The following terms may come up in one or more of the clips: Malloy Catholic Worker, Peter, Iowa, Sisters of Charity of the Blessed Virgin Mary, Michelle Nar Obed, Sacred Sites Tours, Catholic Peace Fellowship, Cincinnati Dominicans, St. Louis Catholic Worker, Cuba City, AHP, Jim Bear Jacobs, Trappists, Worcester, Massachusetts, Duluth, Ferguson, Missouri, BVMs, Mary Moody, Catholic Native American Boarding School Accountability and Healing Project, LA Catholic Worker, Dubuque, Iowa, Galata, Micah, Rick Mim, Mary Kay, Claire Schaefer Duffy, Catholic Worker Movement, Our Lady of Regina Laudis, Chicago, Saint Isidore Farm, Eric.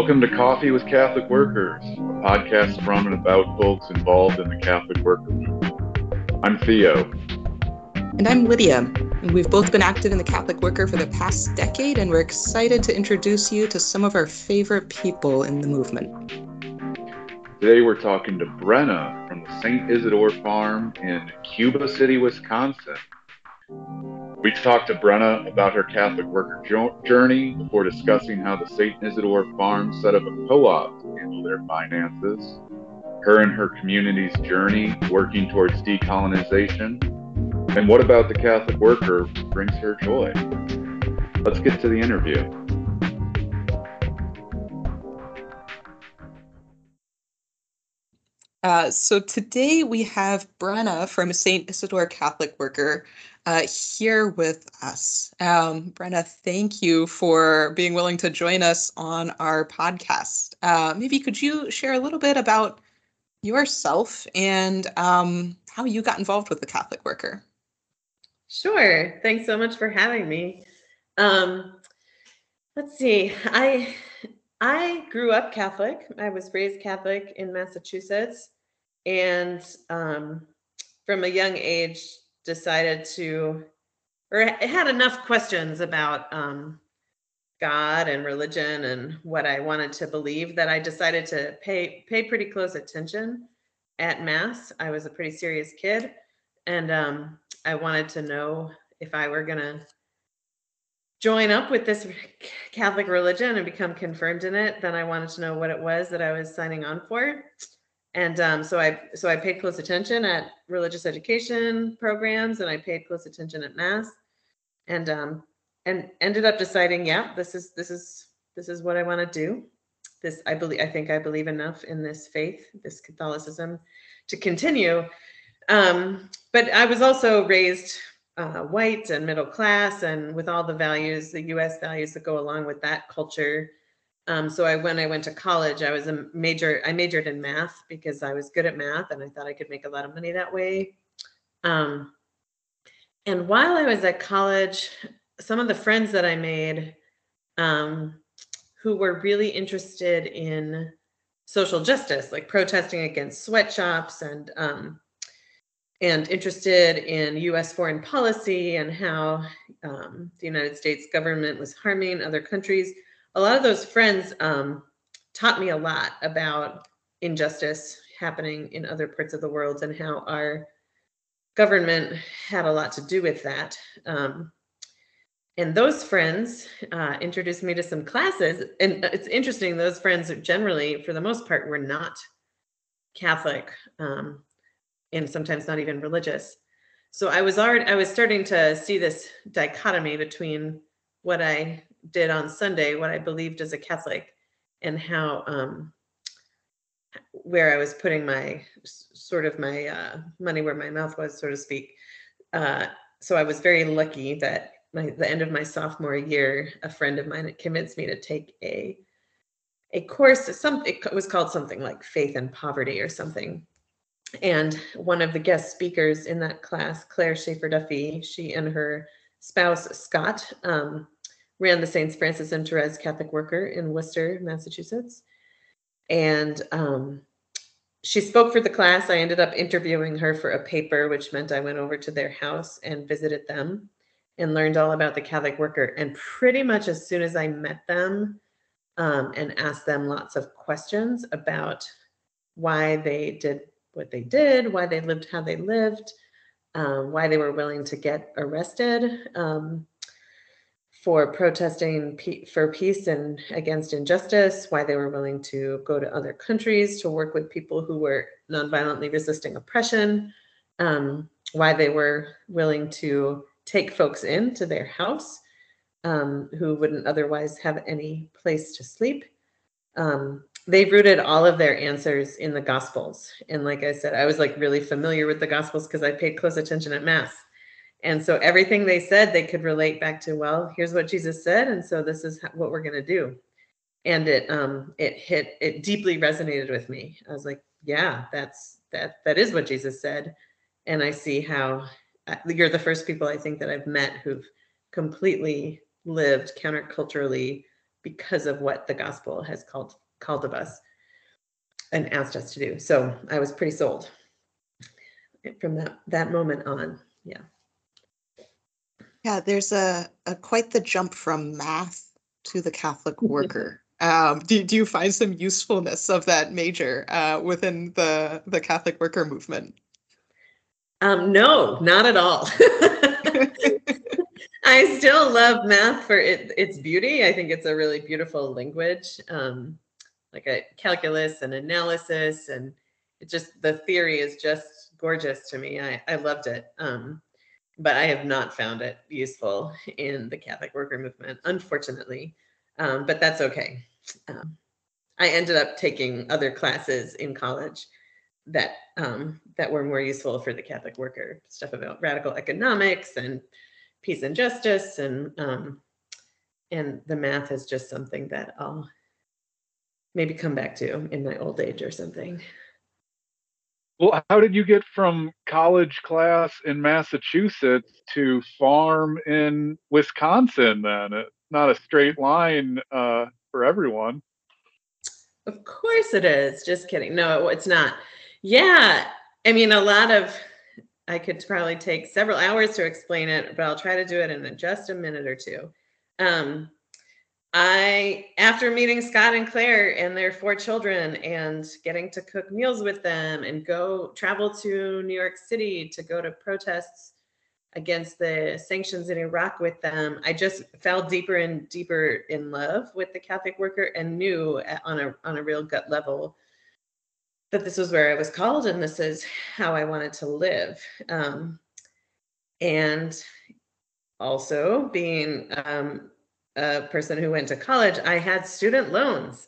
Welcome to Coffee with Catholic Workers, a podcast from and about folks involved in the Catholic Worker Movement. I'm Theo. And I'm Lydia. And we've both been active in the Catholic Worker for the past decade, and we're excited to introduce you to some of our favorite people in the movement. Today we're talking to Brenna from the Saint Isidore Farm in Cuba City, Wisconsin. We talked to Brenna about her Catholic Worker journey before discussing how the St. Isidore Farm set up a co-op to handle their finances, her and her community's journey working towards decolonization, and what about the Catholic Worker brings her joy. Let's get to the interview. So today we have Brenna from St. Isidore Catholic Worker here with us. Brenna, thank you for being willing to join us on our podcast. Maybe could you share a little bit about yourself and how you got involved with the Catholic Worker? Sure. Thanks so much for having me. Let's see. I grew up Catholic. I was raised Catholic in Massachusetts, and from a young age decided to, or had enough questions about God and religion and what I wanted to believe that I decided to pay pretty close attention at Mass. I was a pretty serious kid, and I wanted to know if I were going to join up with this Catholic religion and become confirmed in it, then I wanted to know what it was that I was signing on for. And so I paid close attention at religious education programs, and I paid close attention at Mass, and ended up deciding, yeah, this is what I want to do. I believe enough in this faith, this Catholicism, to continue. But I was also raised white and middle class, and with all the values, the U.S. values that go along with that culture. So when I went to college, I majored in math because I was good at math and I thought I could make a lot of money that way. And while I was at college, some of the friends that I made who were really interested in social justice, like protesting against sweatshops and interested in U.S. foreign policy and how the United States government was harming other countries. A lot of those friends taught me a lot about injustice happening in other parts of the world and how our government had a lot to do with that. And those friends introduced me to some classes. And it's interesting, those friends generally, for the most part, were not Catholic. And sometimes not even religious. So I was starting to see this dichotomy between what I did on Sunday, what I believed as a Catholic, and how where I was putting my money where my mouth was, so to speak. So I was very lucky that the end of my sophomore year, a friend of mine had convinced me to take a course. It was called something like Faith and Poverty or something. And one of the guest speakers in that class, Claire Schaefer Duffy, she and her spouse, Scott, ran the Saints Francis and Therese Catholic Worker in Worcester, Massachusetts. And she spoke for the class. I ended up interviewing her for a paper, which meant I went over to their house and visited them and learned all about the Catholic Worker. And pretty much as soon as I met them and asked them lots of questions about why they did what they did, why they lived how they lived, why they were willing to get arrested for protesting for peace and against injustice, why they were willing to go to other countries to work with people who were nonviolently resisting oppression, why they were willing to take folks into their house who wouldn't otherwise have any place to sleep. They rooted all of their answers in the Gospels. And like I said, I was like really familiar with the Gospels because I paid close attention at Mass. And so everything they said, they could relate back to, well, here's what Jesus said. And so this is what we're going to do. And it deeply resonated with me. I was like, yeah, that is what Jesus said. And I see how you're the first people I think that I've met who've completely lived counterculturally because of what the gospel has called of us and asked us to do. So I was pretty sold from that moment on. Yeah. Yeah, there's a quite the jump from math to the Catholic worker. Do you find some usefulness of that major within the Catholic worker movement? No, not at all. I still love math for its beauty. I think it's a really beautiful language, like a calculus and analysis, and it just, the theory is just gorgeous to me. I loved it, but I have not found it useful in the Catholic worker movement, unfortunately, but that's okay. I ended up taking other classes in college that were more useful for the Catholic worker, stuff about radical economics and peace and justice, and the math is just something that I'll maybe come back to in my old age or something. Well, how did you get from college class in Massachusetts to farm in Wisconsin then? It's not a straight line for everyone. Of course it is. Just kidding. No, it's not. Yeah. I mean, I could probably take several hours to explain it, but I'll try to do it in just a minute or two. After meeting Scott and Claire and their 4 children and getting to cook meals with them and travel to New York City to go to protests against the sanctions in Iraq with them, I just fell deeper and deeper in love with the Catholic worker and knew on a real gut level that this was where I was called and this is how I wanted to live. And also being a person who went to college, I had student loans,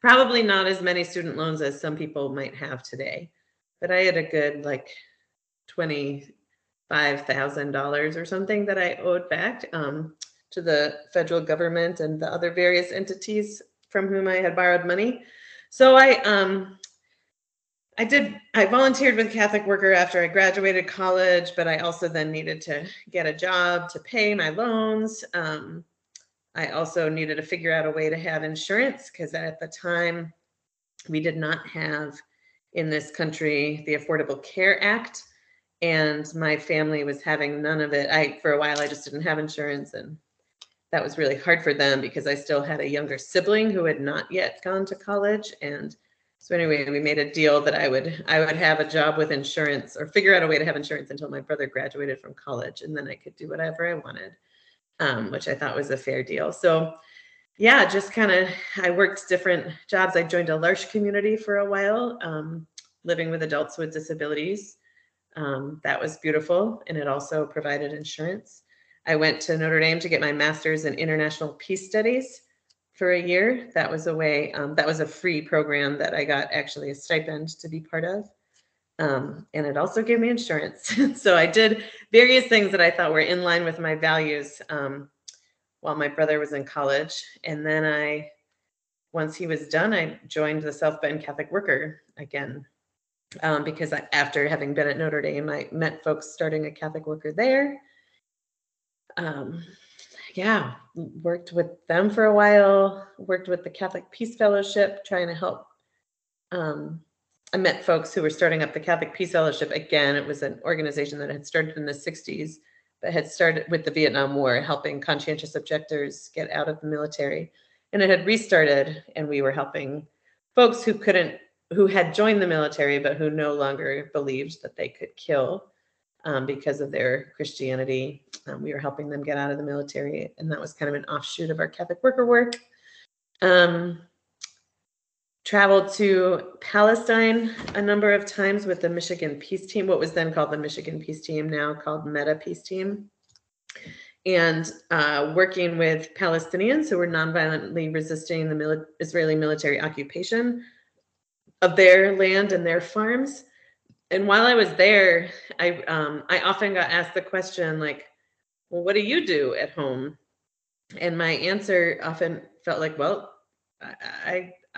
probably not as many student loans as some people might have today, but I had a good like $25,000 or something that I owed back to the federal government and the other various entities from whom I had borrowed money. So I volunteered with Catholic Worker after I graduated college, but I also then needed to get a job to pay my loans. I also needed to figure out a way to have insurance, because at the time we did not have in this country the Affordable Care Act, and my family was having none of it. For a while, I just didn't have insurance, and that was really hard for them because I still had a younger sibling who had not yet gone to college. And so anyway, we made a deal that I would have a job with insurance, or figure out a way to have insurance until my brother graduated from college, and then I could do whatever I wanted, which I thought was a fair deal. So yeah, just kind of, I worked different jobs. I joined a LARCH community for a while, living with adults with disabilities. That was beautiful, and it also provided insurance. I went to Notre Dame to get my master's in international peace studies for a year. That was a way, that was a free program that I got actually a stipend to be part of. And it also gave me insurance. So I did various things that I thought were in line with my values while my brother was in college. And then once he was done, I joined the South Bend Catholic Worker again, because after having been at Notre Dame, I met folks starting a Catholic worker there. Yeah, worked with them for a while, worked with the Catholic Peace Fellowship, trying to help. I met folks who were starting up the Catholic Peace Fellowship again. It was an organization that had started in the 60s, but had started with the Vietnam War, helping conscientious objectors get out of the military. And it had restarted, and we were helping folks who had joined the military, but who no longer believed that they could kill because of their Christianity. We were helping them get out of the military, and that was kind of an offshoot of our Catholic worker work. Traveled to Palestine a number of times with the Michigan Peace Team, what was then called the Michigan Peace Team, now called Meta Peace Team, and working with Palestinians who were nonviolently resisting the Israeli military occupation of their land and their farms. And while I was there, I often got asked the question, like, well, what do you do at home? And my answer often felt like, well,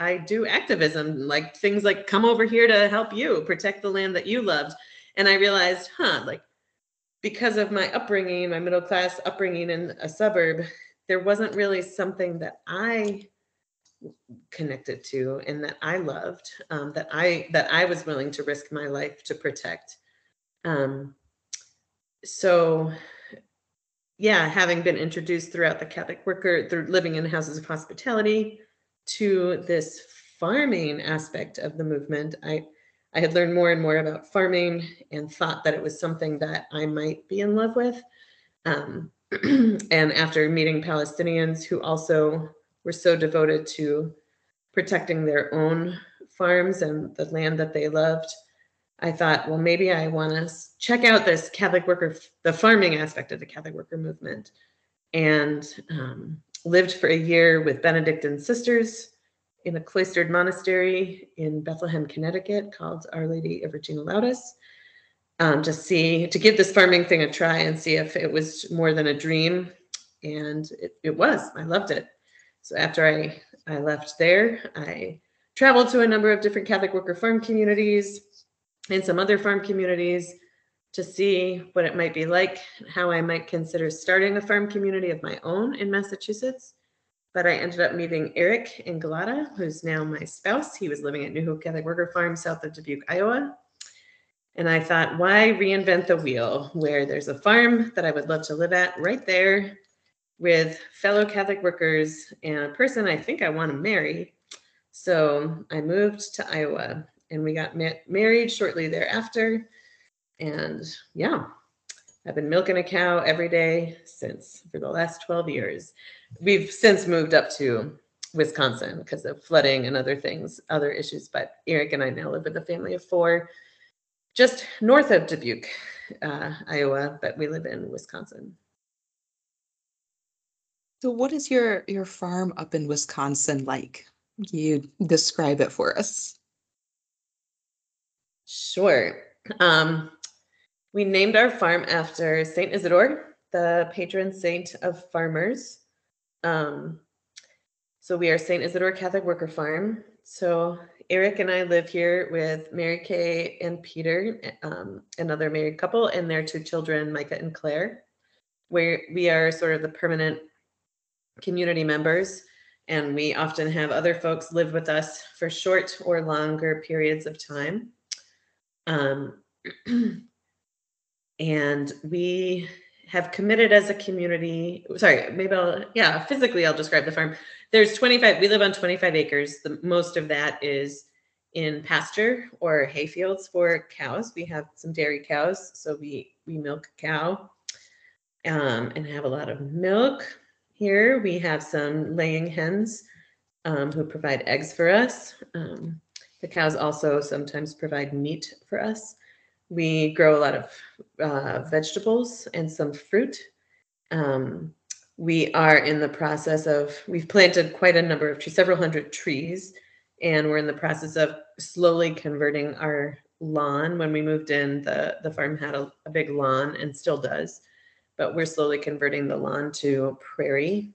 I do activism, like things like come over here to help you protect the land that you loved. And I realized, like because of my upbringing, my middle class upbringing in a suburb, there wasn't really something that I connected to and that I loved, that I was willing to risk my life to protect. So yeah, having been introduced throughout the Catholic Worker through living in houses of hospitality to this farming aspect of the movement, I had learned more and more about farming and thought that it was something that I might be in love with. And after meeting Palestinians who also were so devoted to protecting their own farms and the land that they loved, I thought, well, maybe I want to check out this Catholic Worker, the farming aspect of the Catholic Worker movement. And lived for a year with Benedictine sisters in a cloistered monastery in Bethlehem, Connecticut, called Our Lady of Regina Laudis, to give this farming thing a try and see if it was more than a dream. And it was. I loved it. So after I left there, I traveled to a number of different Catholic Worker farm communities and some other farm communities to see what it might be like, how I might consider starting a farm community of my own in Massachusetts. But I ended up meeting Eric in Galata, who's now my spouse. He was living at New Hope Catholic Worker Farm south of Dubuque, Iowa. And I thought, why reinvent the wheel where there's a farm that I would love to live at right there with fellow Catholic workers and a person I think I want to marry. So I moved to Iowa and we got married shortly thereafter. And yeah, I've been milking a cow every day since, for the last 12 years. We've since moved up to Wisconsin because of flooding and other things, other issues. But Eric and I now live with a family of four just north of Dubuque, Iowa, but we live in Wisconsin. So what is your farm up in Wisconsin like? Can you describe it for us? Sure. We named our farm after Saint Isidore, the patron saint of farmers. So we are Saint Isidore Catholic Worker Farm. So Eric and I live here with Mary Kay and Peter, another married couple, and their two children, Micah and Claire, where we are sort of the permanent community members. And we often have other folks live with us for short or longer periods of time. And we have committed as a community, physically I'll describe the farm. There's 25, we live on 25 acres. The most of that is in pasture or hay fields for cows. We have some dairy cows, so we milk a cow and have a lot of milk. Here we have some laying hens who provide eggs for us. The cows also sometimes provide meat for us. We grow a lot of vegetables and some fruit. We are in the process of, we've planted quite a number of trees, several hundred trees, and we're in the process of slowly converting our lawn. When we moved in, the farm had a big lawn and still does, but we're slowly converting the lawn to prairie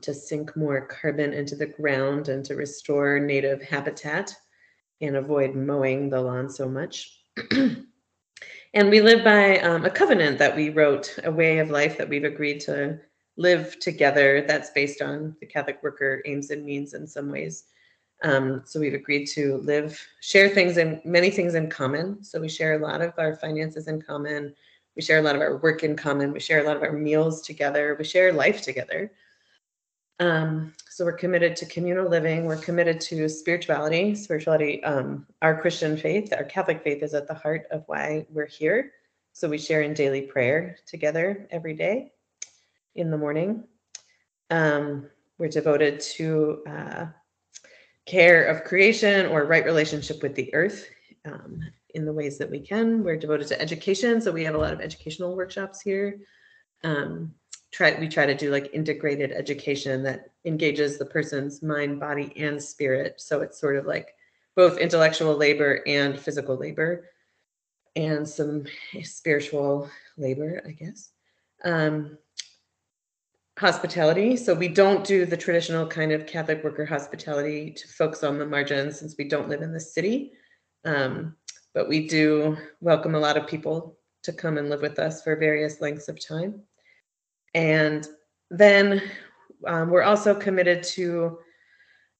to sink more carbon into the ground and to restore native habitat and avoid mowing the lawn so much. And we live by a covenant that we wrote, a way of life that we've agreed to live together that's based on the Catholic Worker aims and means in some ways. So we've agreed to share things and many things in common. So we share a lot of our finances in common. We share a lot of our work in common. We share a lot of our meals together. We share life together. So we're committed to communal living. We're committed to spirituality. Our Christian faith, our Catholic faith is at the heart of why we're here. So we share in daily prayer together every day in the morning. We're devoted to care of creation or right relationship with the earth in the ways that we can. We're devoted to education. So we have a lot of educational workshops here. We try to do like integrated education that engages the person's mind, body, and spirit. So it's sort of like both intellectual labor and physical labor and some spiritual labor, I guess. Hospitality. So we don't do the traditional kind of Catholic worker hospitality to folks on the margins since we don't live in the city. But we do welcome a lot of people to come and live with us for various lengths of time. And Then we're also committed to,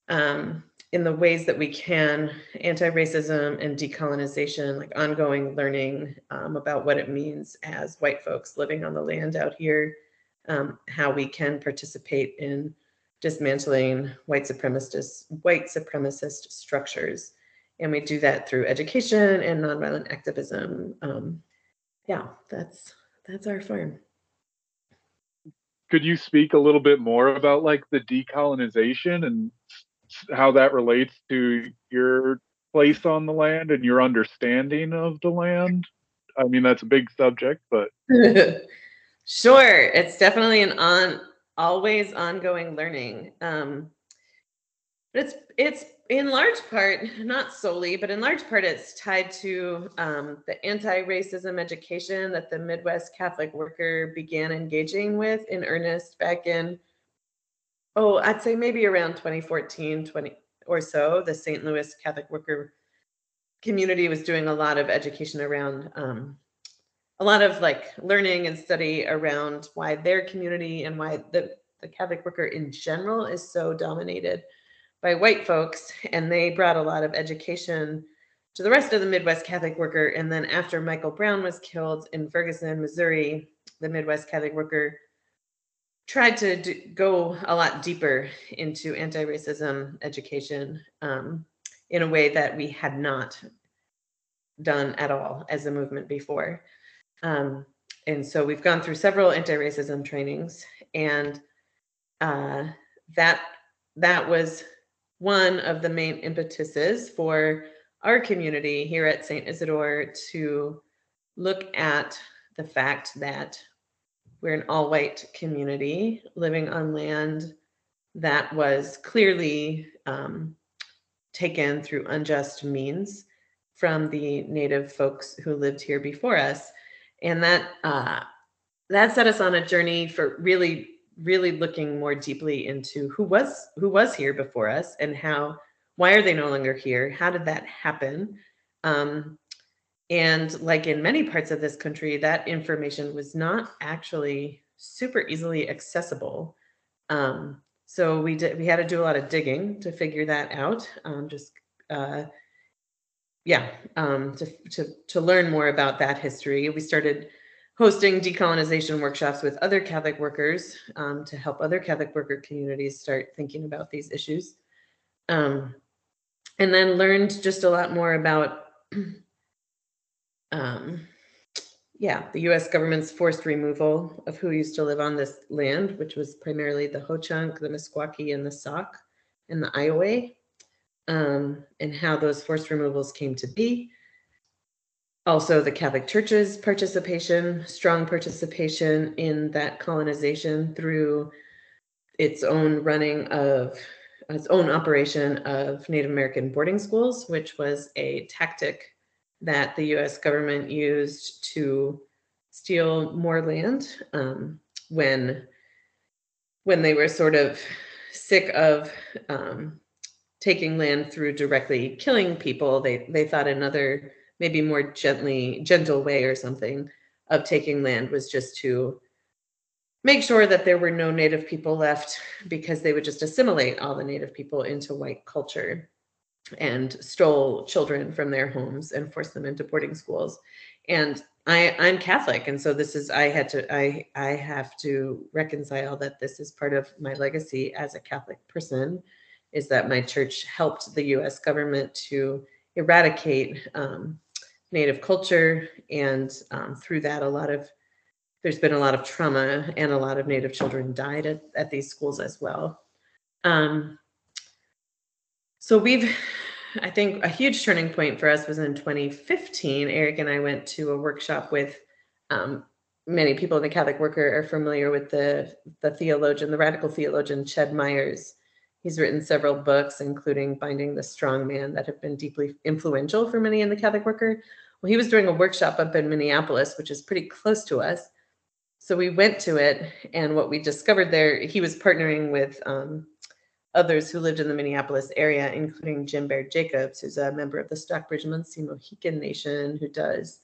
in the ways that we can, anti-racism and decolonization, like ongoing learning about what it means as white folks living on the land out here, how we can participate in dismantling white supremacist structures. And we do that through education and nonviolent activism. Yeah, that's our farm. Could you speak a little bit more about like the decolonization and how that relates to your place on the land and your understanding of the land? I mean, that's a big subject, but. Sure, it's definitely an always ongoing learning. It's in large part, not solely, but in large part, it's tied to the anti-racism education that the Midwest Catholic Worker began engaging with in earnest back in, I'd say maybe around 2014 or so. The St. Louis Catholic Worker community was doing a lot of education around, a lot of like learning and study around why their community and why the Catholic Worker in general is so dominated by white folks. And they brought a lot of education to the rest of the Midwest Catholic Worker. And then after Michael Brown was killed in Ferguson, Missouri, the Midwest Catholic Worker tried to go a lot deeper into anti-racism education in a way that we had not done at all as a movement before. And so we've gone through several anti-racism trainings, and that was one of the main impetuses for our community here at St. Isidore to look at the fact that we're an all-white community living on land that was clearly taken through unjust means from the Native folks who lived here before us. And that set us on a journey for really, really looking more deeply into who was here before us and why are they no longer here? How did that happen? And like in many parts of this country, that information was not actually super easily accessible. So we had to do a lot of digging to figure that out. To learn more about that history. We started hosting decolonization workshops with other Catholic workers to help other Catholic worker communities start thinking about these issues. And then learned just a lot more about the U.S. government's forced removal of who used to live on this land, which was primarily the Ho-Chunk, the Meskwaki, and the Sauk, and the Iowa, and how those forced removals came to be. Also, the Catholic Church's strong participation in that colonization through its own operation of Native American boarding schools, which was a tactic that the U.S. government used to steal more land when they were sort of sick of taking land through directly killing people. They thought another maybe more gentle way or something of taking land was just to make sure that there were no Native people left, because they would just assimilate all the Native people into white culture and stole children from their homes and forced them into boarding schools. And I'm Catholic, and so this is I have to reconcile that this is part of my legacy as a Catholic person, is that my church helped the U.S. government to eradicate Native culture, and through that there's been a lot of trauma, and a lot of Native children died at these schools as well. So I think a huge turning point for us was in 2015. Eric and I went to a workshop with many people in the Catholic Worker are familiar with the radical theologian Ched Myers. He's written several books, including Binding the Strong Man, that have been deeply influential for many in the Catholic Worker. Well, he was doing a workshop up in Minneapolis, which is pretty close to us. So we went to it, and what we discovered there, he was partnering with others who lived in the Minneapolis area, including Jim Bear Jacobs, who's a member of the Stockbridge-Munsee Mohican Nation, who does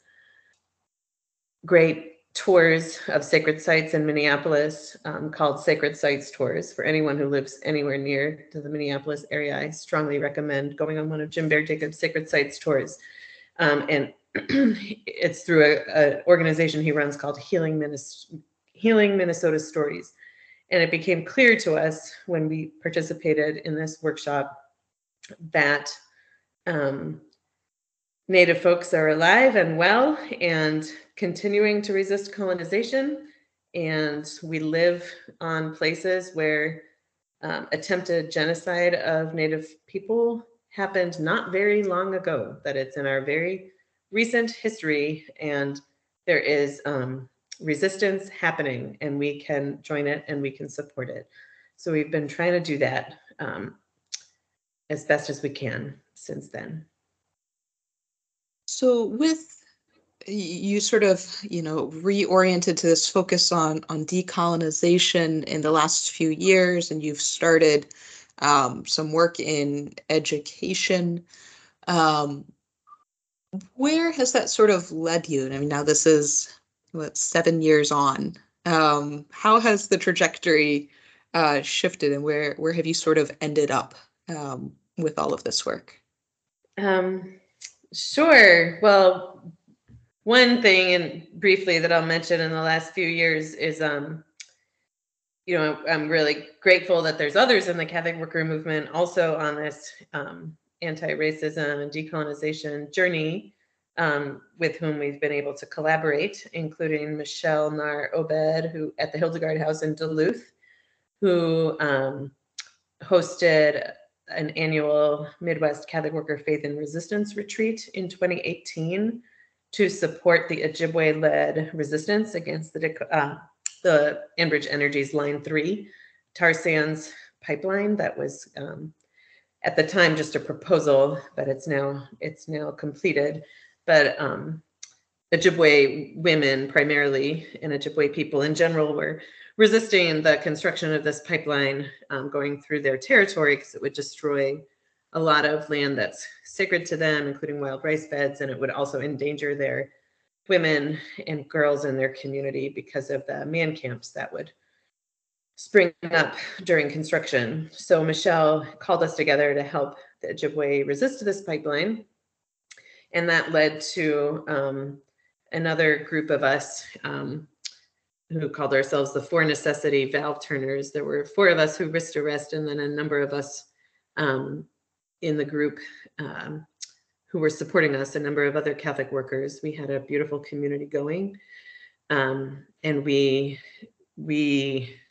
great tours of sacred sites in Minneapolis called Sacred Sites Tours. For anyone who lives anywhere near to the Minneapolis area, I strongly recommend going on one of Jim Bear Jacobs' Sacred Sites Tours. And it's through an organization he runs called Healing Minnesota Stories. And it became clear to us when we participated in this workshop that Native folks are alive and well and continuing to resist colonization. And we live on places where attempted genocide of Native people happened not very long ago, that it's in our very recent history, and there is resistance happening, and we can join it and we can support it. So we've been trying to do that as best as we can since then. So with you sort of, you know, reoriented to this focus on decolonization in the last few years, and you've started some work in education, where has that sort of led you? And I mean, now this is, what, 7 years on. How has the trajectory shifted, and where have you sort of ended up with all of this work? Sure. Well, one thing, and briefly, that I'll mention in the last few years is, you know, I'm really grateful that there's others in the Catholic Worker Movement also on this anti-racism and decolonization journey, with whom we've been able to collaborate, including Michelle Nar Obed, who at the Hildegard House in Duluth, who hosted an annual Midwest Catholic Worker Faith and Resistance Retreat in 2018 to support the Ojibwe-led resistance against the Enbridge Energy's Line 3 tar sands pipeline that was at the time just a proposal, but it's now completed. But Ojibwe women primarily, and Ojibwe people in general, were resisting the construction of this pipeline going through their territory, because it would destroy a lot of land that's sacred to them, including wild rice beds, and it would also endanger their women and girls in their community because of the man camps that would spring up during construction. So Michelle called us together to help the Ojibwe resist this pipeline. And that led to another group of us who called ourselves the Four Necessity Valve Turners. There were four of us who risked arrest, and then a number of us in the group who were supporting us, a number of other Catholic workers. We had a beautiful community going, and we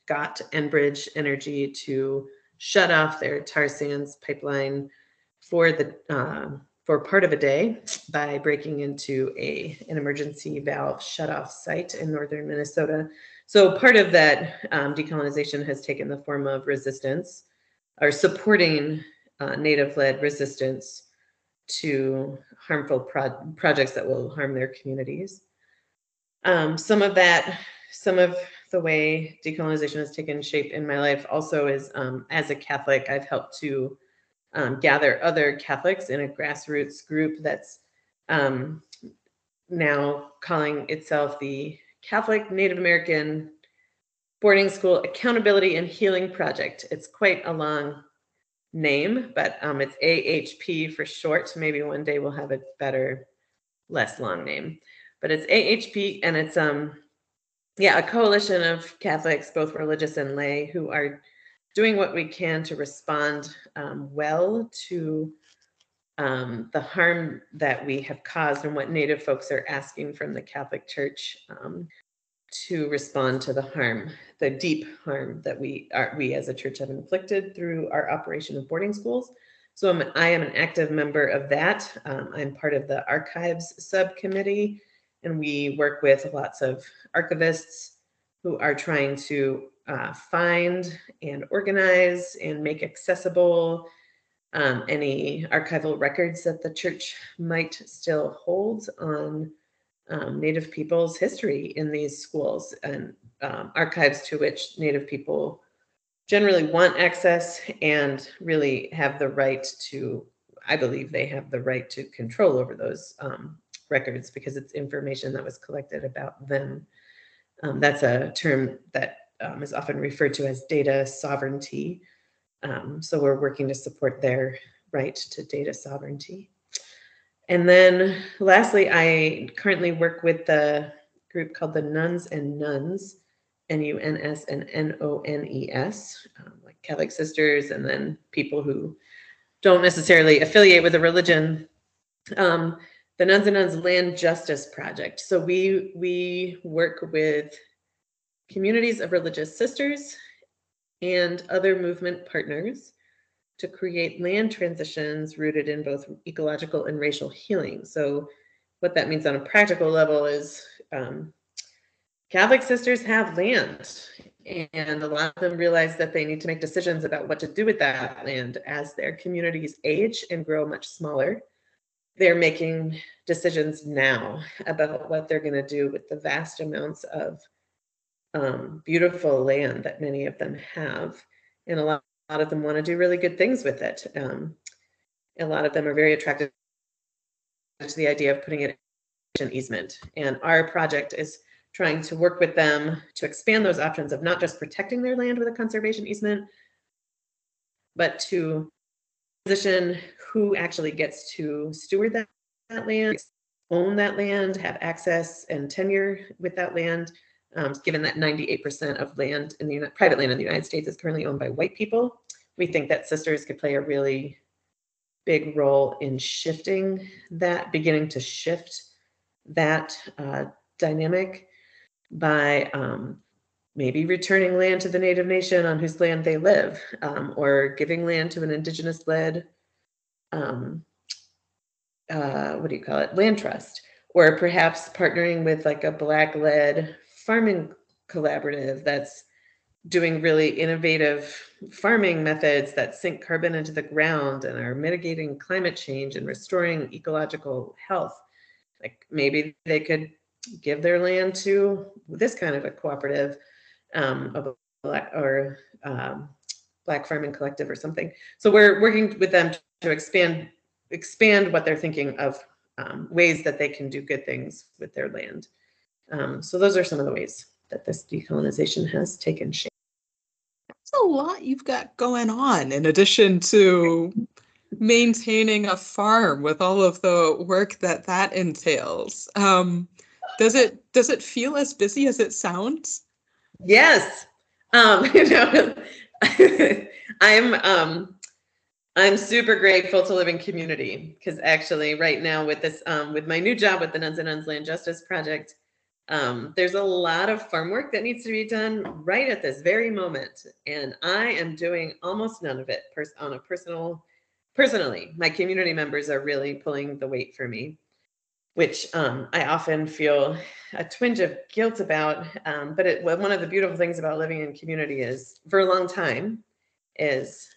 got Enbridge Energy to shut off their tar sands pipeline for part of a day by breaking into an emergency valve shutoff site in northern Minnesota. So part of that decolonization has taken the form of resistance, or supporting Native-led resistance to harmful projects that will harm their communities. Some of the way decolonization has taken shape in my life also is, as a Catholic, I've helped to gather other Catholics in a grassroots group that's now calling itself the Catholic Native American Boarding School Accountability and Healing Project. It's quite a long name, but it's AHP for short. Maybe one day we'll have a better, less long name. But it's AHP, and it's a coalition of Catholics, both religious and lay, who are doing what we can to respond well to the harm that we have caused and what Native folks are asking from the Catholic Church to respond to the harm, the deep harm that we as a church have inflicted through our operation of boarding schools. So I am an active member of that. I'm part of the Archives Subcommittee, and we work with lots of archivists who are trying to find and organize and make accessible any archival records that the church might still hold on Native people's history in these schools, and archives to which Native people generally want access and really have the right to, I believe they have the right to control over those records, because it's information that was collected about them. That's a term that is often referred to as data sovereignty. So we're working to support their right to data sovereignty. And then lastly, I currently work with the group called the Nuns and Nuns, N-U-N-S and N-O-N-E-S, like Catholic sisters, and then people who don't necessarily affiliate with a religion. The Nuns and Nuns Land Justice Project. So we work with communities of religious sisters and other movement partners to create land transitions rooted in both ecological and racial healing. So what that means on a practical level is Catholic sisters have land, and a lot of them realize that they need to make decisions about what to do with that land as their communities age and grow much smaller. They're making decisions now about what they're going to do with the vast amounts of beautiful land that many of them have. And a lot of them want to do really good things with it. A lot of them are very attracted to the idea of putting it in an easement. And our project is trying to work with them to expand those options of not just protecting their land with a conservation easement, but to position who actually gets to steward that land, own that land, have access and tenure with that land, given that 98% of land in the private land in the United States is currently owned by white people. We think that sisters could play a really big role in shifting that, beginning to shift that dynamic by maybe returning land to the Native nation on whose land they live, or giving land to an indigenous-led, land trust, or perhaps partnering with like a Black-led farming collaborative that's doing really innovative farming methods that sink carbon into the ground and are mitigating climate change and restoring ecological health. Like maybe they could give their land to this kind of a cooperative Black farming collective or something. So we're working with them to expand what they're thinking of ways that they can do good things with their land. So those are some of the ways that this decolonization has taken shape. That's a lot you've got going on in addition to maintaining a farm with all of the work that entails. Does it feel as busy as it sounds? Yes. I'm super grateful to live in community, because actually right now with this with my new job with the Nuns and Nuns Land Justice Project, there's a lot of farm work that needs to be done right at this very moment, and I am doing almost none of it personally. My community members are really pulling the weight for me, which I often feel a twinge of guilt about. But one of the beautiful things about living in community is, for a long time, is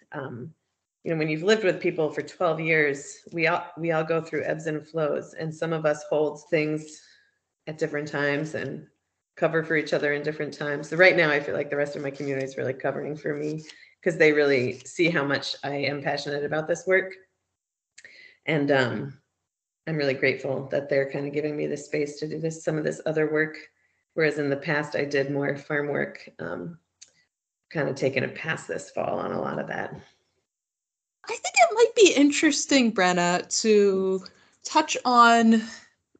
when you've lived with people for 12 years, we all go through ebbs and flows, and some of us hold things at different times and cover for each other in different times. So right now, I feel like the rest of my community is really covering for me, because they really see how much I am passionate about this work, and I'm really grateful that they're kind of giving me the space to do some of this other work, whereas in the past I did more farm work. Kind of taking a pass this fall on a lot of that. I think it might be interesting, Brenna, to touch on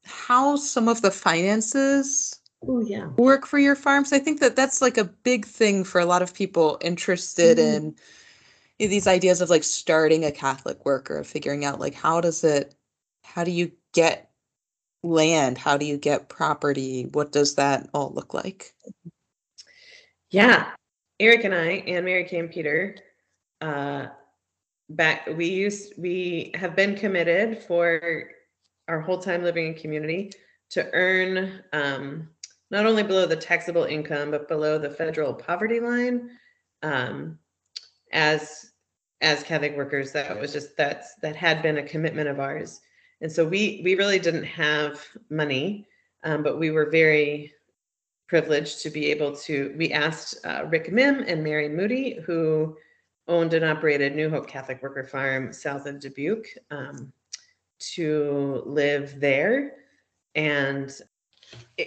how some of the finances work for your farms. I think that's like a big thing for a lot of people interested in these ideas of like starting a Catholic worker, figuring out like how do you get land? How do you get property? What does that all look like? Yeah. Eric and I, and Mary Kay and Peter, we have been committed for our whole time living in community to earn not only below the taxable income, but below the federal poverty line as Catholic workers. That had been a commitment of ours. And so we really didn't have money, but we were very privileged to be able to, we asked Rick Mim and Mary Moody, who owned and operated New Hope Catholic Worker Farm south of Dubuque, to live there. And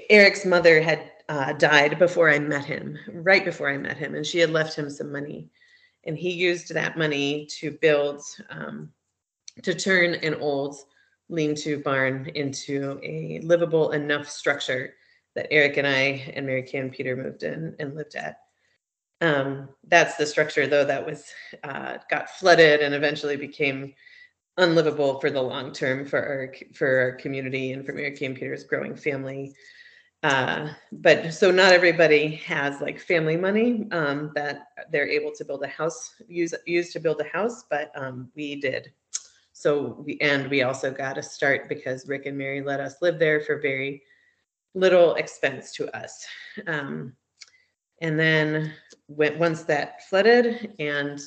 Eric's mother had died before I met him, right before I met him, and she had left him some money, and he used that money to build, to turn an old lean-to barn into a livable enough structure that Eric and I and Mary Kay and Peter moved in and lived at. That's the structure, though, that was got flooded and eventually became unlivable for the long term for our community and for Mary Kay and Peter's growing family. But so not everybody has like family money that they're able to build a house, use to build a house, but we did. So we also got a start because Rick and Mary let us live there for very little expense to us. And then once that flooded and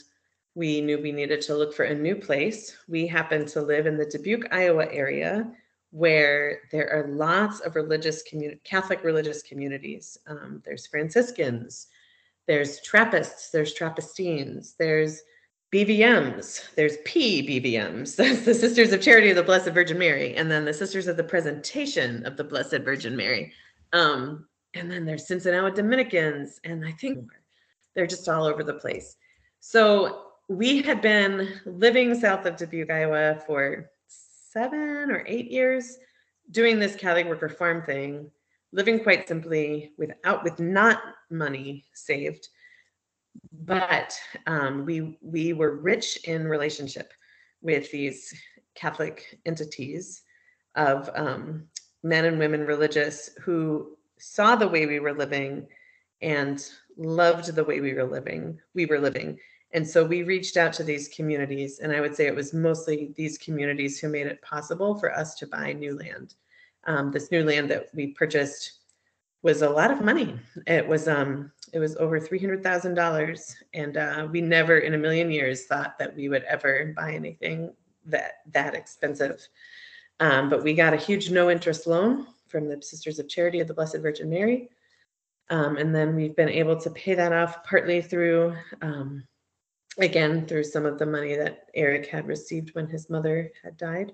we knew we needed to look for a new place, we happened to live in the Dubuque, Iowa area, where there are lots of Catholic religious communities. There's Franciscans, there's Trappists, there's Trappistines, there's BVMs, there's PBVMs, that's the Sisters of Charity of the Blessed Virgin Mary, and then the Sisters of the Presentation of the Blessed Virgin Mary. And then there's Cincinnati Dominicans, and I think they're just all over the place. So we had been living south of Dubuque, Iowa for 7 or 8 years doing this Catholic Worker Farm thing, living quite simply with not money saved, but we were rich in relationship with these Catholic entities of men and women religious who saw the way we were living and loved the way we were living. And so we reached out to these communities, and I would say it was mostly these communities who made it possible for us to buy new land. This new land that we purchased was a lot of money. It was over $300,000, and we never in a million years thought that we would ever buy anything that expensive. But we got a huge no-interest loan from the Sisters of Charity of the Blessed Virgin Mary, and then we've been able to pay that off partly through. Again, through some of the money that Eric had received when his mother had died,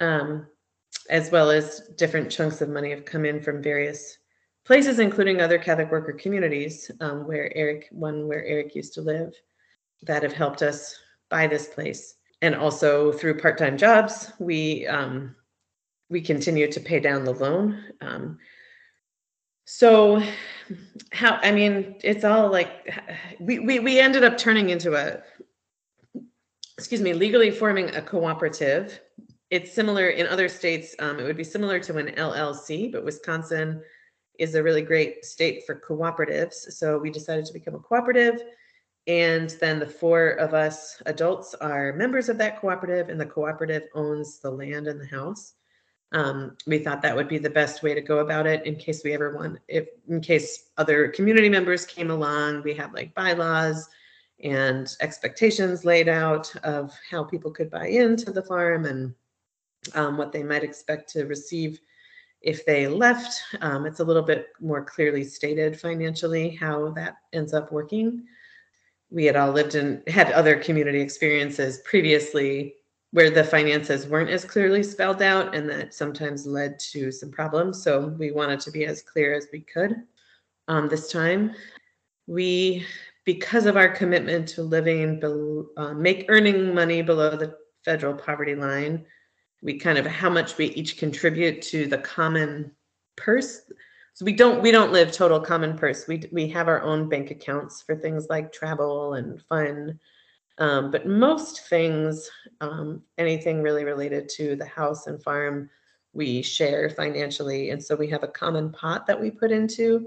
as well as different chunks of money have come in from various places, including other Catholic worker communities, where Eric used to live, that have helped us buy this place. And also through part-time jobs, we continue to pay down the loan. So it's all like we ended up turning into legally forming a cooperative. It's similar in other states. It would be similar to an LLC, but Wisconsin is a really great state for cooperatives. So we decided to become a cooperative. And then the four of us adults are members of that cooperative, and the cooperative owns the land and the house. We thought that would be the best way to go about it in case other community members came along. We had like bylaws and expectations laid out of how people could buy into the farm and what they might expect to receive if they left. It's a little bit more clearly stated financially how that ends up working. We had all had other community experiences previously where the finances weren't as clearly spelled out, and that sometimes led to some problems. So we wanted to be as clear as we could. This time, because of our commitment to living, earning money below the federal poverty line, we how much we each contribute to the common purse. So we don't live total common purse. We have our own bank accounts for things like travel and fun. But most things, anything really related to the house and farm, we share financially. And so we have a common pot that we put into.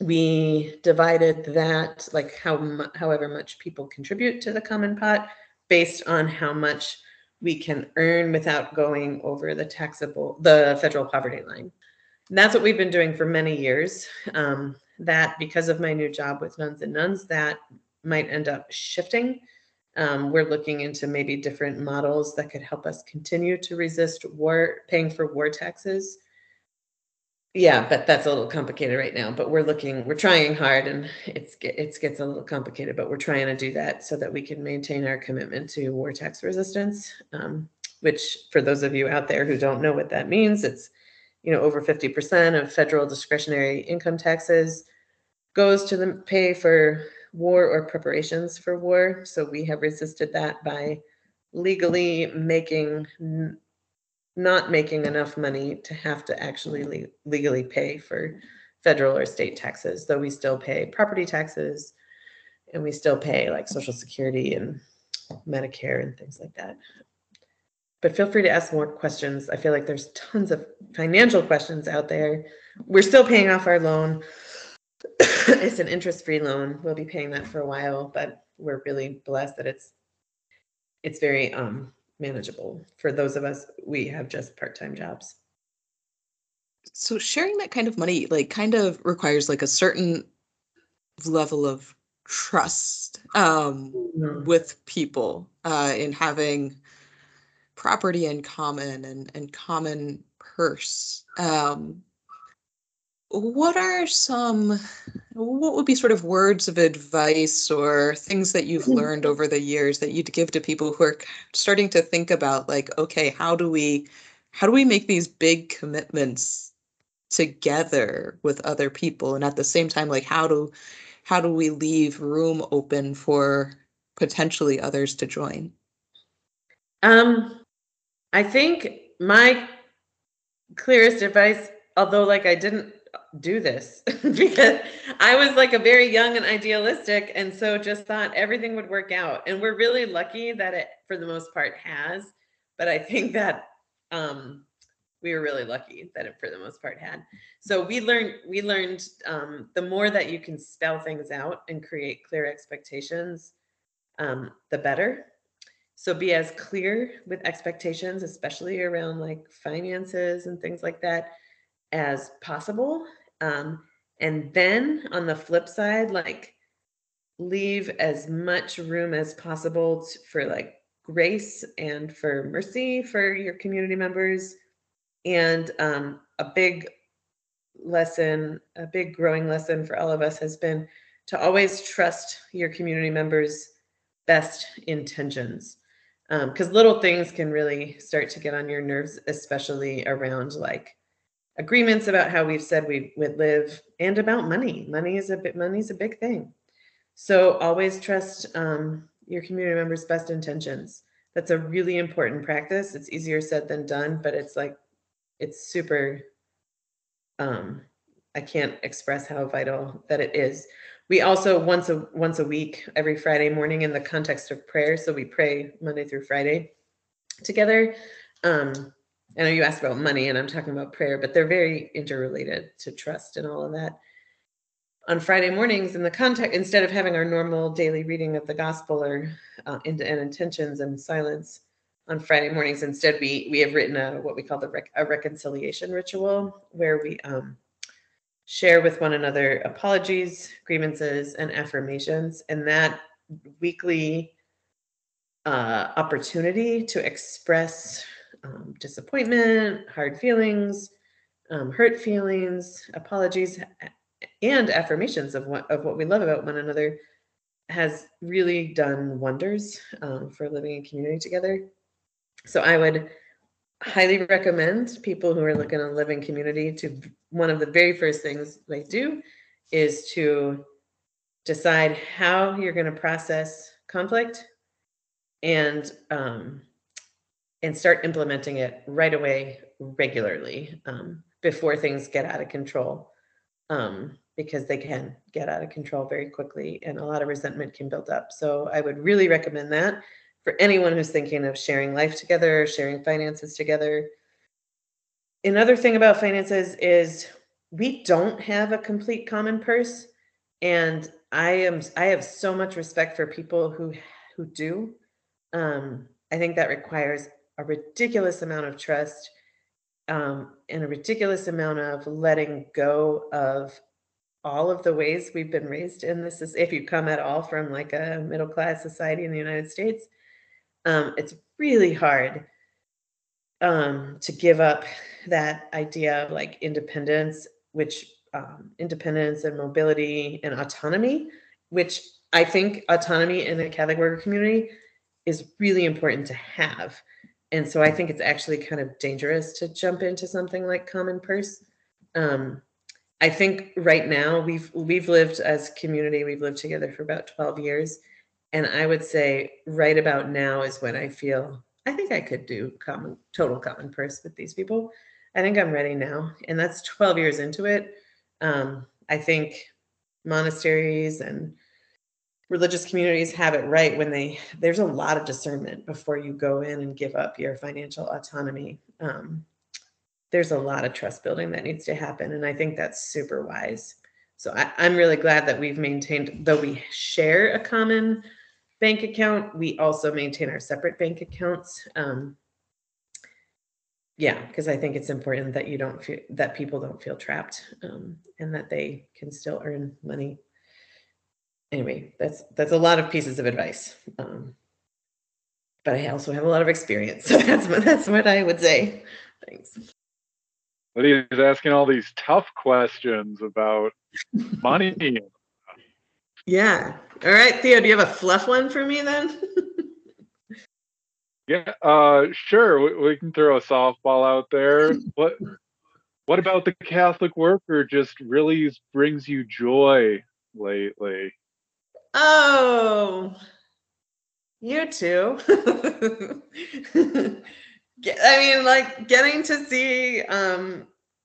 We divided that, like however much people contribute to the common pot, based on how much we can earn without going over the federal poverty line. And that's what we've been doing for many years. Because of my new job with Nuns and Nuns, that might end up shifting. We're looking into maybe different models that could help us continue to resist paying for war taxes. Yeah, but that's a little complicated right now, but we're trying hard, and it gets a little complicated, but we're trying to do that so that we can maintain our commitment to war tax resistance, which for those of you out there who don't know what that means, it's over 50% of federal discretionary income taxes goes to the pay for war or preparations for war. So we have resisted that by legally not making enough money to have to actually legally pay for federal or state taxes, though we still pay property taxes and we still pay like Social Security and Medicare and things like that. But feel free to ask more questions. I feel like there's tons of financial questions out there. We're still paying off our loan. It's an interest-free loan. We'll be paying that for a while, but we're really blessed that it's very manageable for those of us. We have just part-time jobs. So sharing that kind of money, kind of requires a certain level of trust with people in having property in common and common purse. What would be sort of words of advice or things that you've learned over the years that you'd give to people who are starting to think about okay, how do we make these big commitments together with other people? And at the same time, how do we leave room open for potentially others to join? I think my clearest advice, although I didn't do this because I was a very young and idealistic, and so just thought everything would work out. And we're really lucky that it, for the most part, has. But I think that we were really lucky that it, for the most part, had. So we learned the more that you can spell things out and create clear expectations, the better. So be as clear with expectations, especially around finances and things like that, as possible. And then on the flip side, leave as much room as possible for grace and for mercy for your community members. And a big growing lesson for all of us has been to always trust your community members' best intentions. Because little things can really start to get on your nerves, especially around agreements about how we've said we would live and about money. Money's a big thing. So always trust your community members' best intentions. That's a really important practice. It's easier said than done, but it's super, I can't express how vital that it is. We also once a week, every Friday morning, in the context of prayer. So we pray Monday through Friday together. I know you asked about money and I'm talking about prayer, but they're very interrelated to trust and all of that. On Friday mornings, instead of having our normal daily reading of the gospel or and intentions and silence, on Friday mornings, instead we have written what we call a reconciliation ritual, where we share with one another apologies, grievances, and affirmations. And that weekly opportunity to express disappointment, hard feelings, hurt feelings, apologies, and affirmations of what we love about one another has really done wonders for living in community together. So I would highly recommend people who are looking to live in community to, one of the very first things they do is to decide how you're going to process conflict and start implementing it right away, regularly, before things get out of control, because they can get out of control very quickly and a lot of resentment can build up. So I would really recommend that for anyone who's thinking of sharing life together, sharing finances together. Another thing about finances is we don't have a complete common purse. And I have so much respect for people who do. I think that requires a ridiculous amount of trust and a ridiculous amount of letting go of all of the ways we've been raised in this. If you come at all from a middle-class society in the United States, it's really hard to give up that idea of independence, which independence and mobility and autonomy, which I think autonomy in the Catholic worker community is really important to have. And so I think it's actually kind of dangerous to jump into something like Common Purse. I think right now we've lived as community, we've lived together for about 12 years. And I would say right about now is when I feel, I think I could do total common purse with these people. I think I'm ready now. And that's 12 years into it. I think monasteries and religious communities have it right when there's a lot of discernment before you go in and give up your financial autonomy. There's a lot of trust building that needs to happen. And I think that's super wise. So I'm really glad that we've maintained, though we share a common bank account, we also maintain our separate bank accounts. Because I think it's important that people don't feel trapped, and that they can still earn money. Anyway, that's a lot of pieces of advice, but I also have a lot of experience, so that's what I would say. Thanks. Lydia's asking all these tough questions about money. Yeah. All right, Theo, do you have a fluff one for me then? Yeah, sure. We can throw a softball out there. What about the Catholic Worker just really brings you joy lately? Oh, you too. Getting to see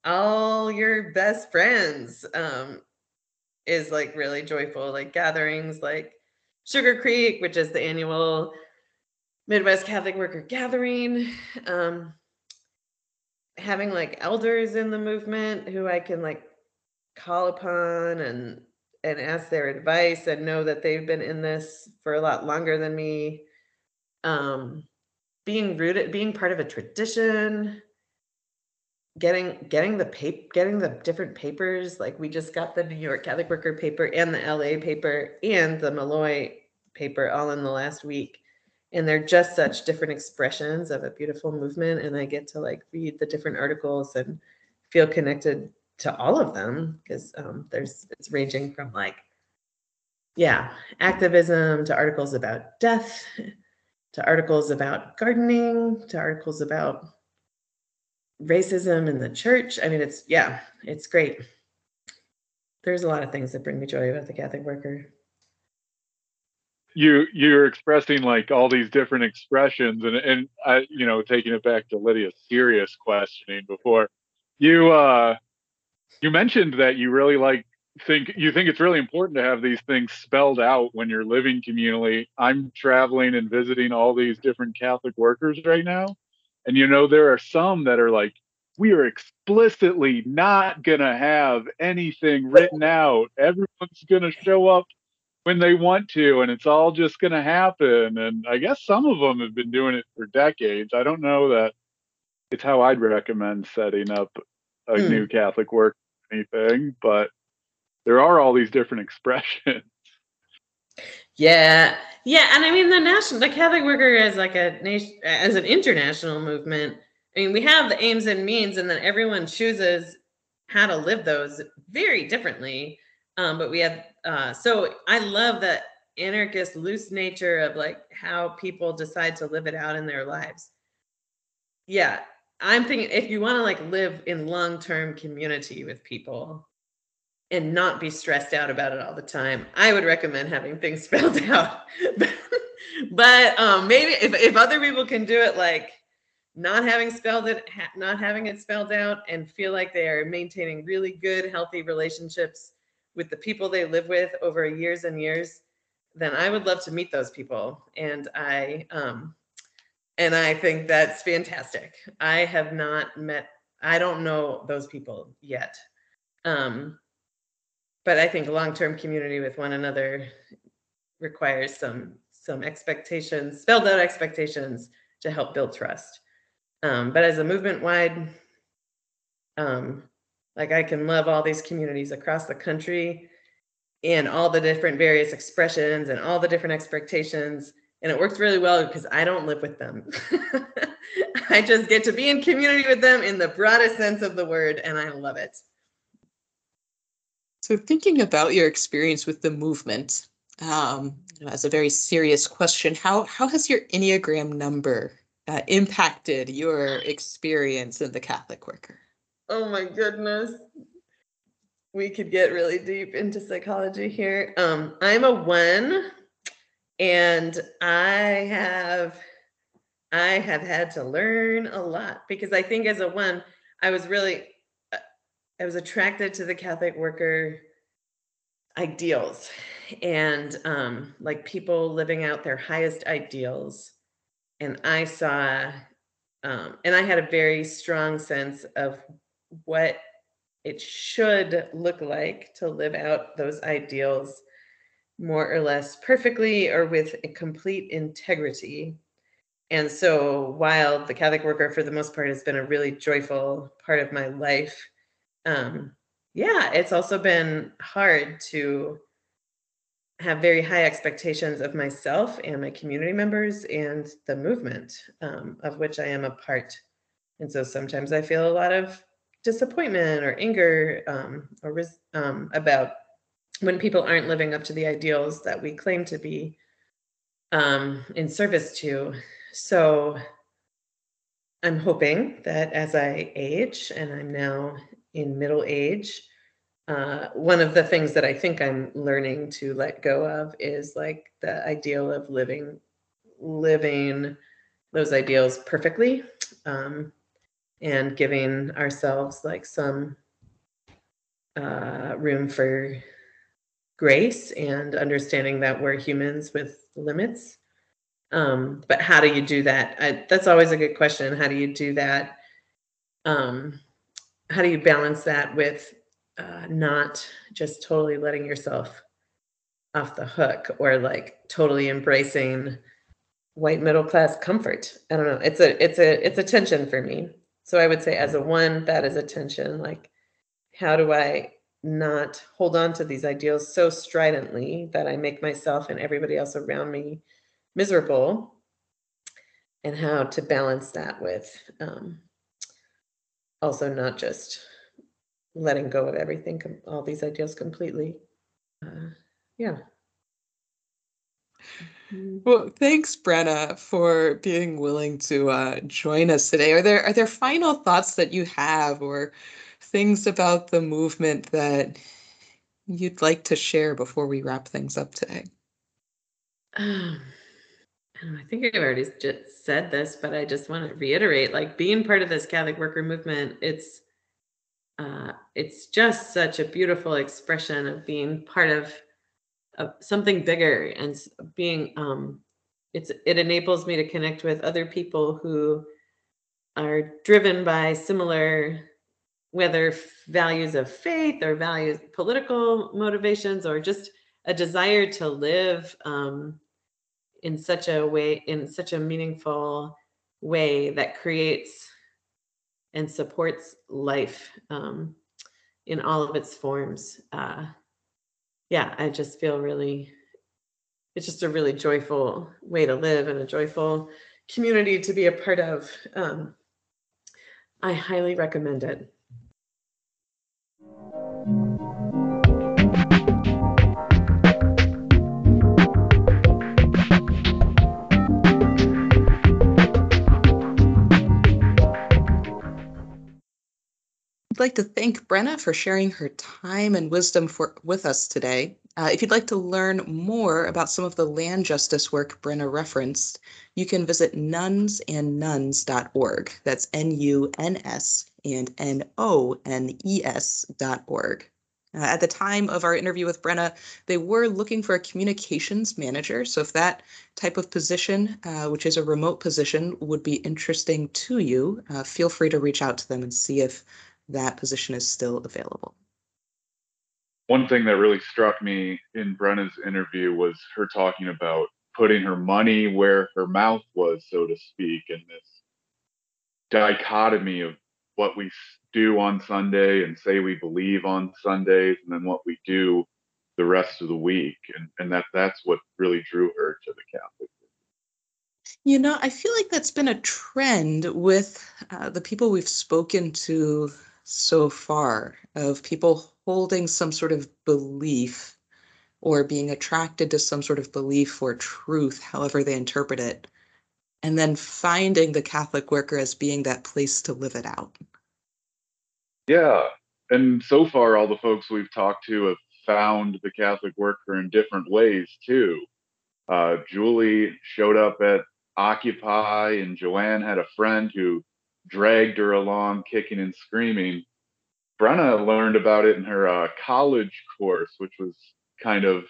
all your best friends is really joyful. Gatherings like Sugar Creek, which is the annual Midwest Catholic Worker gathering, having elders in the movement who I can call upon and ask their advice and know that they've been in this for a lot longer than me. Being part of a tradition, getting the different papers. We just got the New York Catholic Worker paper and the LA paper and the Malloy paper all in the last week. And they're just such different expressions of a beautiful movement. And I get to read the different articles and feel connected to all of them, because it's ranging from activism to articles about death, to articles about gardening, to articles about racism in the church. It's great. There's a lot of things that bring me joy about the Catholic Worker. You're expressing all these different expressions, and I, taking it back to Lydia's serious questioning before, you mentioned that you really think it's really important to have these things spelled out when you're living communally. I'm traveling and visiting all these different Catholic workers right now, and there are some that are we are explicitly not gonna have anything written out. Everyone's gonna show up when they want to, and it's all just going to happen. And I guess some of them have been doing it for decades. I don't know that it's how I'd recommend setting up a new Catholic work or anything, but there are all these different expressions. Yeah. Yeah. And the Catholic Worker is as an international movement. We have the aims and means, and then everyone chooses how to live those very differently. But we have, so I love that anarchist loose nature of how people decide to live it out in their lives. Yeah. I'm thinking if you want to live in long-term community with people and not be stressed out about it all the time, I would recommend having things spelled out, but maybe if other people can do it, not having it spelled out and feel like they are maintaining really good, healthy relationships with the people they live with over years and years, then I would love to meet those people. And I think that's fantastic. I don't know those people yet. But I think long-term community with one another requires some expectations, spelled out expectations, to help build trust. But as a movement-wide, I can love all these communities across the country and all the different various expressions and all the different expectations. And it works really well because I don't live with them. I just get to be in community with them in the broadest sense of the word, and I love it. So thinking about your experience with the movement, as a very serious question, how has your Enneagram number impacted your experience in the Catholic Worker? Oh my goodness. We could get really deep into psychology here. I'm a one, and I have had to learn a lot, because I think as a one, I was attracted to the Catholic Worker ideals, and like people living out their highest ideals. And I saw, and I had a very strong sense of what it should look like to live out those ideals more or less perfectly or with a complete integrity. And so while the Catholic Worker, for the most part, has been a really joyful part of my life, it's also been hard to have very high expectations of myself and my community members and the movement, of which I am a part. And so sometimes I feel a lot of disappointment or anger about when people aren't living up to the ideals that we claim to be in service to. So I'm hoping that as I age, and I'm now in middle age, one of the things that I think I'm learning to let go of is like the ideal of living those ideals perfectly, and giving ourselves like some room for grace and understanding that we're humans with limits. But how do you do that? That's always a good question. How do you do that? How do you balance that with not just totally letting yourself off the hook, or like totally embracing white middle class comfort? I don't know. It's a tension for me. So I would say as a one, that is a tension. Like, how do I not hold on to these ideals so stridently that I make myself and everybody else around me miserable, and how to balance that with also not just letting go of everything, all these ideals completely. Well, thanks, Brenna, for being willing to join us today. Are there final thoughts that you have, or things about the movement that you'd like to share before we wrap things up today? I think I've already just said this, but I just want to reiterate, like, being part of this Catholic Worker movement, it's just such a beautiful expression of being part of something bigger, and being, it enables me to connect with other people who are driven by similar, whether values of faith or values, political motivations, or just a desire to live, in such a meaningful way that creates and supports life in all of its forms. I just feel it's just a really joyful way to live, and a joyful community to be a part of. I highly recommend it. I'd like to thank Brenna for sharing her time and wisdom with us today. If you'd like to learn more about some of the land justice work Brenna referenced, you can visit nunsandnuns.org. That's NUNS and NONES.org. At the time of our interview with Brenna, they were looking for a communications manager. So if that type of position, which is a remote position, would be interesting to you, feel free to reach out to them and see if that position is still available. One thing that really struck me in Brenna's interview was her talking about putting her money where her mouth was, so to speak, and this dichotomy of what we do on Sunday and say we believe on Sundays, and then what we do the rest of the week. And that's what really drew her to the Catholic. You know, I feel like that's been a trend with the people we've spoken to so far, of people holding some sort of belief or being attracted to some sort of belief or truth, however they interpret it, and then finding the Catholic worker as being that place to live it out. Yeah, and so far all the folks we've talked to have found the Catholic worker in different ways too. Julie showed up at Occupy, and Joanne had a friend who dragged her along kicking and screaming. Brenna learned about it in her college course, which was kind of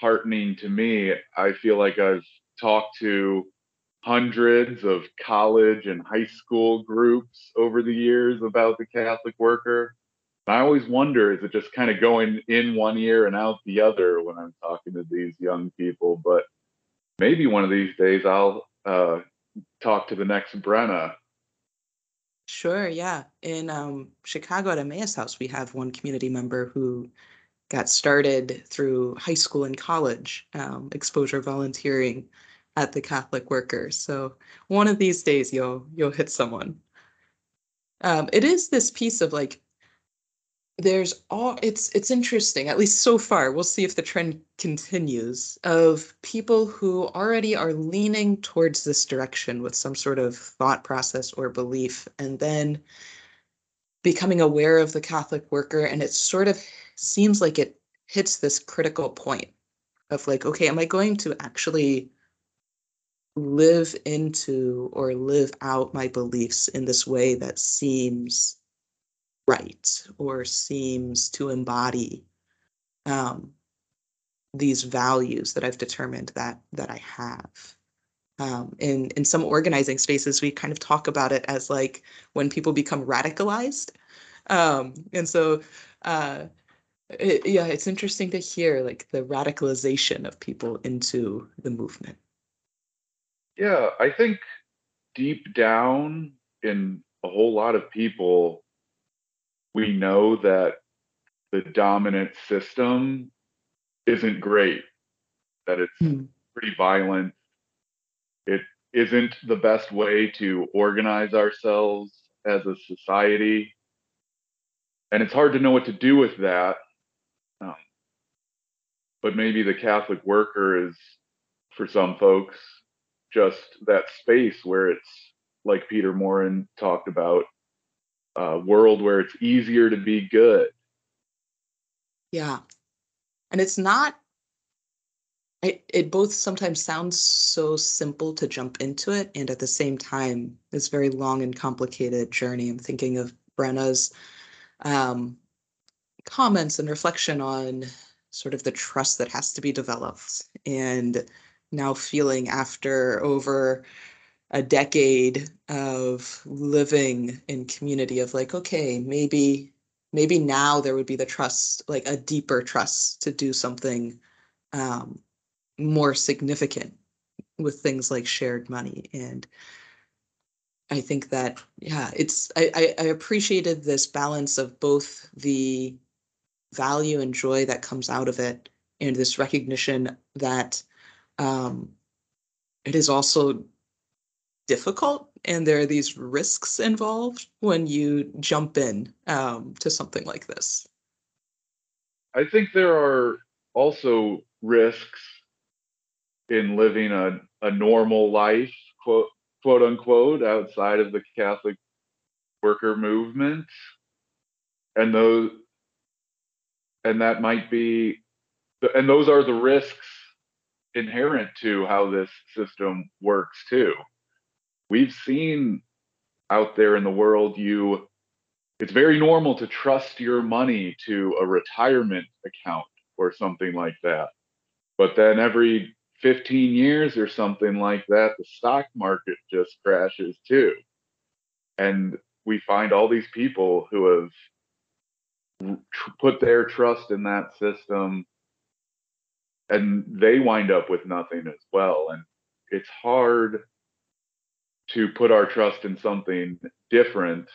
heartening to me. I feel like I've talked to hundreds of college and high school groups over the years about the Catholic worker. And I always wonder, is it just kind of going in one ear and out the other when I'm talking to these young people? But maybe one of these days I'll talk to the next Brenna. Sure, yeah. In Chicago at Emmaus House, we have one community member who got started through high school and college exposure volunteering at the Catholic Worker. So one of these days you'll hit someone. It is this piece of like, it's interesting, at least so far, we'll see if the trend continues, of people who already are leaning towards this direction with some sort of thought process or belief, and then becoming aware of the Catholic worker, and it sort of seems like it hits this critical point of like, okay, am I going to actually live into or live out my beliefs in this way that seems right or seems to embody these values that I've determined that I have. In some organizing spaces, we kind of talk about it as like when people become radicalized. It's interesting to hear like the radicalization of people into the movement. Yeah, I think deep down in a whole lot of people, we know that the dominant system isn't great, that it's pretty violent. It isn't the best way to organize ourselves as a society. And it's hard to know what to do with that. But maybe the Catholic worker is, for some folks, just that space where it's, like Peter Morin talked about, a world where it's easier to be good. Yeah. And it's not, it both sometimes sounds so simple to jump into it, and at the same time, this very long and complicated journey. I'm thinking of Brenna's comments and reflection on sort of the trust that has to be developed, and now feeling after over a decade of living in community of like, okay, maybe now there would be the trust, like a deeper trust to do something more significant with things like shared money. And I think that, yeah, it's, I appreciated this balance of both the value and joy that comes out of it, and this recognition that it is also difficult, and there are these risks involved when you jump in to something like this. I think there are also risks in living a normal life, quote unquote, outside of the Catholic worker movement. And those are the risks inherent to how this system works too. We've seen out there in the world, it's very normal to trust your money to a retirement account or something like that. But then every 15 years or something like that, the stock market just crashes too. And we find all these people who have put their trust in that system, and they wind up with nothing as well. And it's hard to put our trust in something different,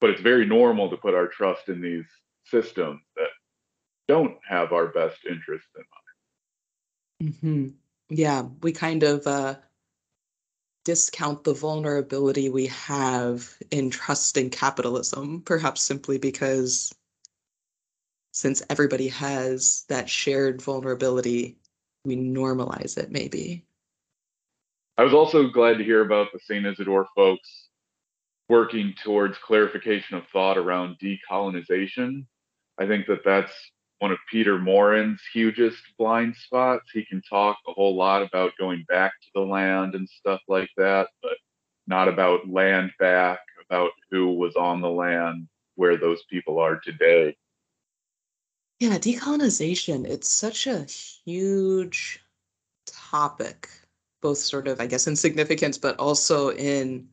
but it's very normal to put our trust in these systems that don't have our best interest in mind. Mm-hmm. Yeah, we kind of discount the vulnerability we have in trusting capitalism, perhaps simply because since everybody has that shared vulnerability, we normalize it maybe. I was also glad to hear about the St. Isidore folks working towards clarification of thought around decolonization. I think that that's one of Peter Morin's hugest blind spots. He can talk a whole lot about going back to the land and stuff like that, but not about land back, about who was on the land, where those people are today. Yeah, decolonization, it's such a huge topic, both sort of, I guess, in significance, but also in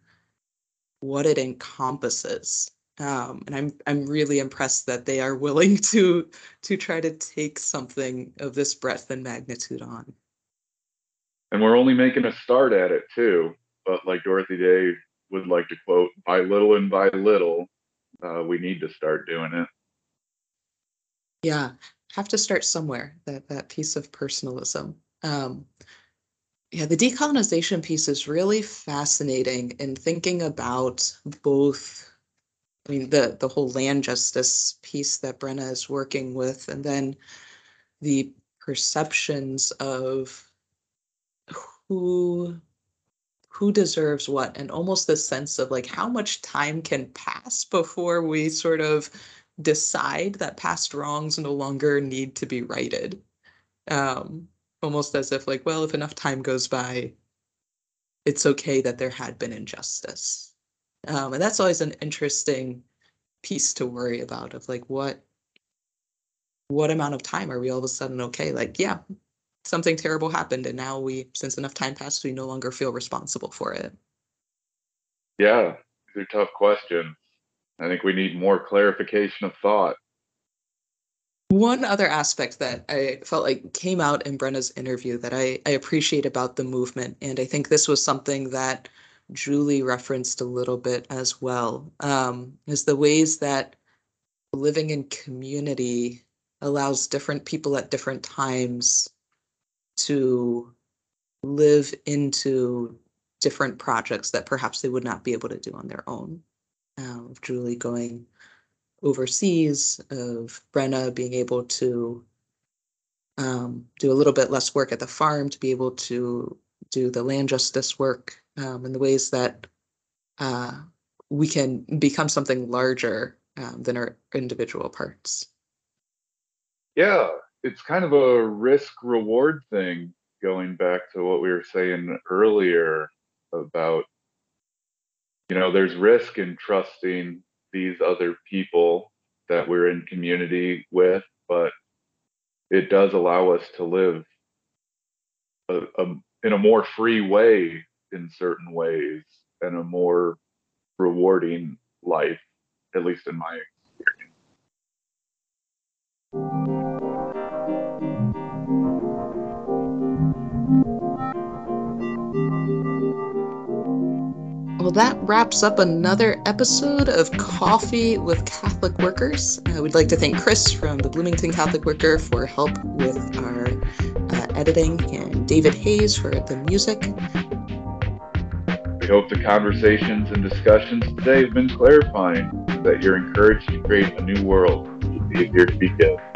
what it encompasses. And I'm really impressed that they are willing to try to take something of this breadth and magnitude on. And we're only making a start at it too. But like Dorothy Day would like to quote, by little and by little, we need to start doing it. Yeah, have to start somewhere, that piece of personalism. Yeah, the decolonization piece is really fascinating in thinking about both, I mean, the whole land justice piece that Brenna is working with, and then the perceptions of who deserves what, and almost this sense of like how much time can pass before we sort of decide that past wrongs no longer need to be righted. Almost as if like, well, if enough time goes by, it's okay that there had been injustice. And that's always an interesting piece to worry about, of like, what amount of time are we all of a sudden okay? Like, yeah, something terrible happened, and now since enough time passed, we no longer feel responsible for it. Yeah, these are tough questions. I think we need more clarification of thought. One other aspect that I felt like came out in Brenna's interview that I appreciate about the movement, and I think this was something that Julie referenced a little bit as well, is the ways that living in community allows different people at different times to live into different projects that perhaps they would not be able to do on their own. Of Julie going overseas, of Brenna being able to do a little bit less work at the farm to be able to do the land justice work, and the ways that we can become something larger than our individual parts. Yeah, it's kind of a risk-reward thing, going back to what we were saying earlier about, you know, there's risk in trusting these other people that we're in community with, but it does allow us to live in a more free way in certain ways, and a more rewarding life, at least in my experience. Well, that wraps up another episode of Coffee with Catholic Workers. We'd like to thank Chris from the Bloomington Catholic Worker for help with our editing, and David Hayes for the music. We hope the conversations and discussions today have been clarifying, that you're encouraged to create a new world. It'd be easier to be good.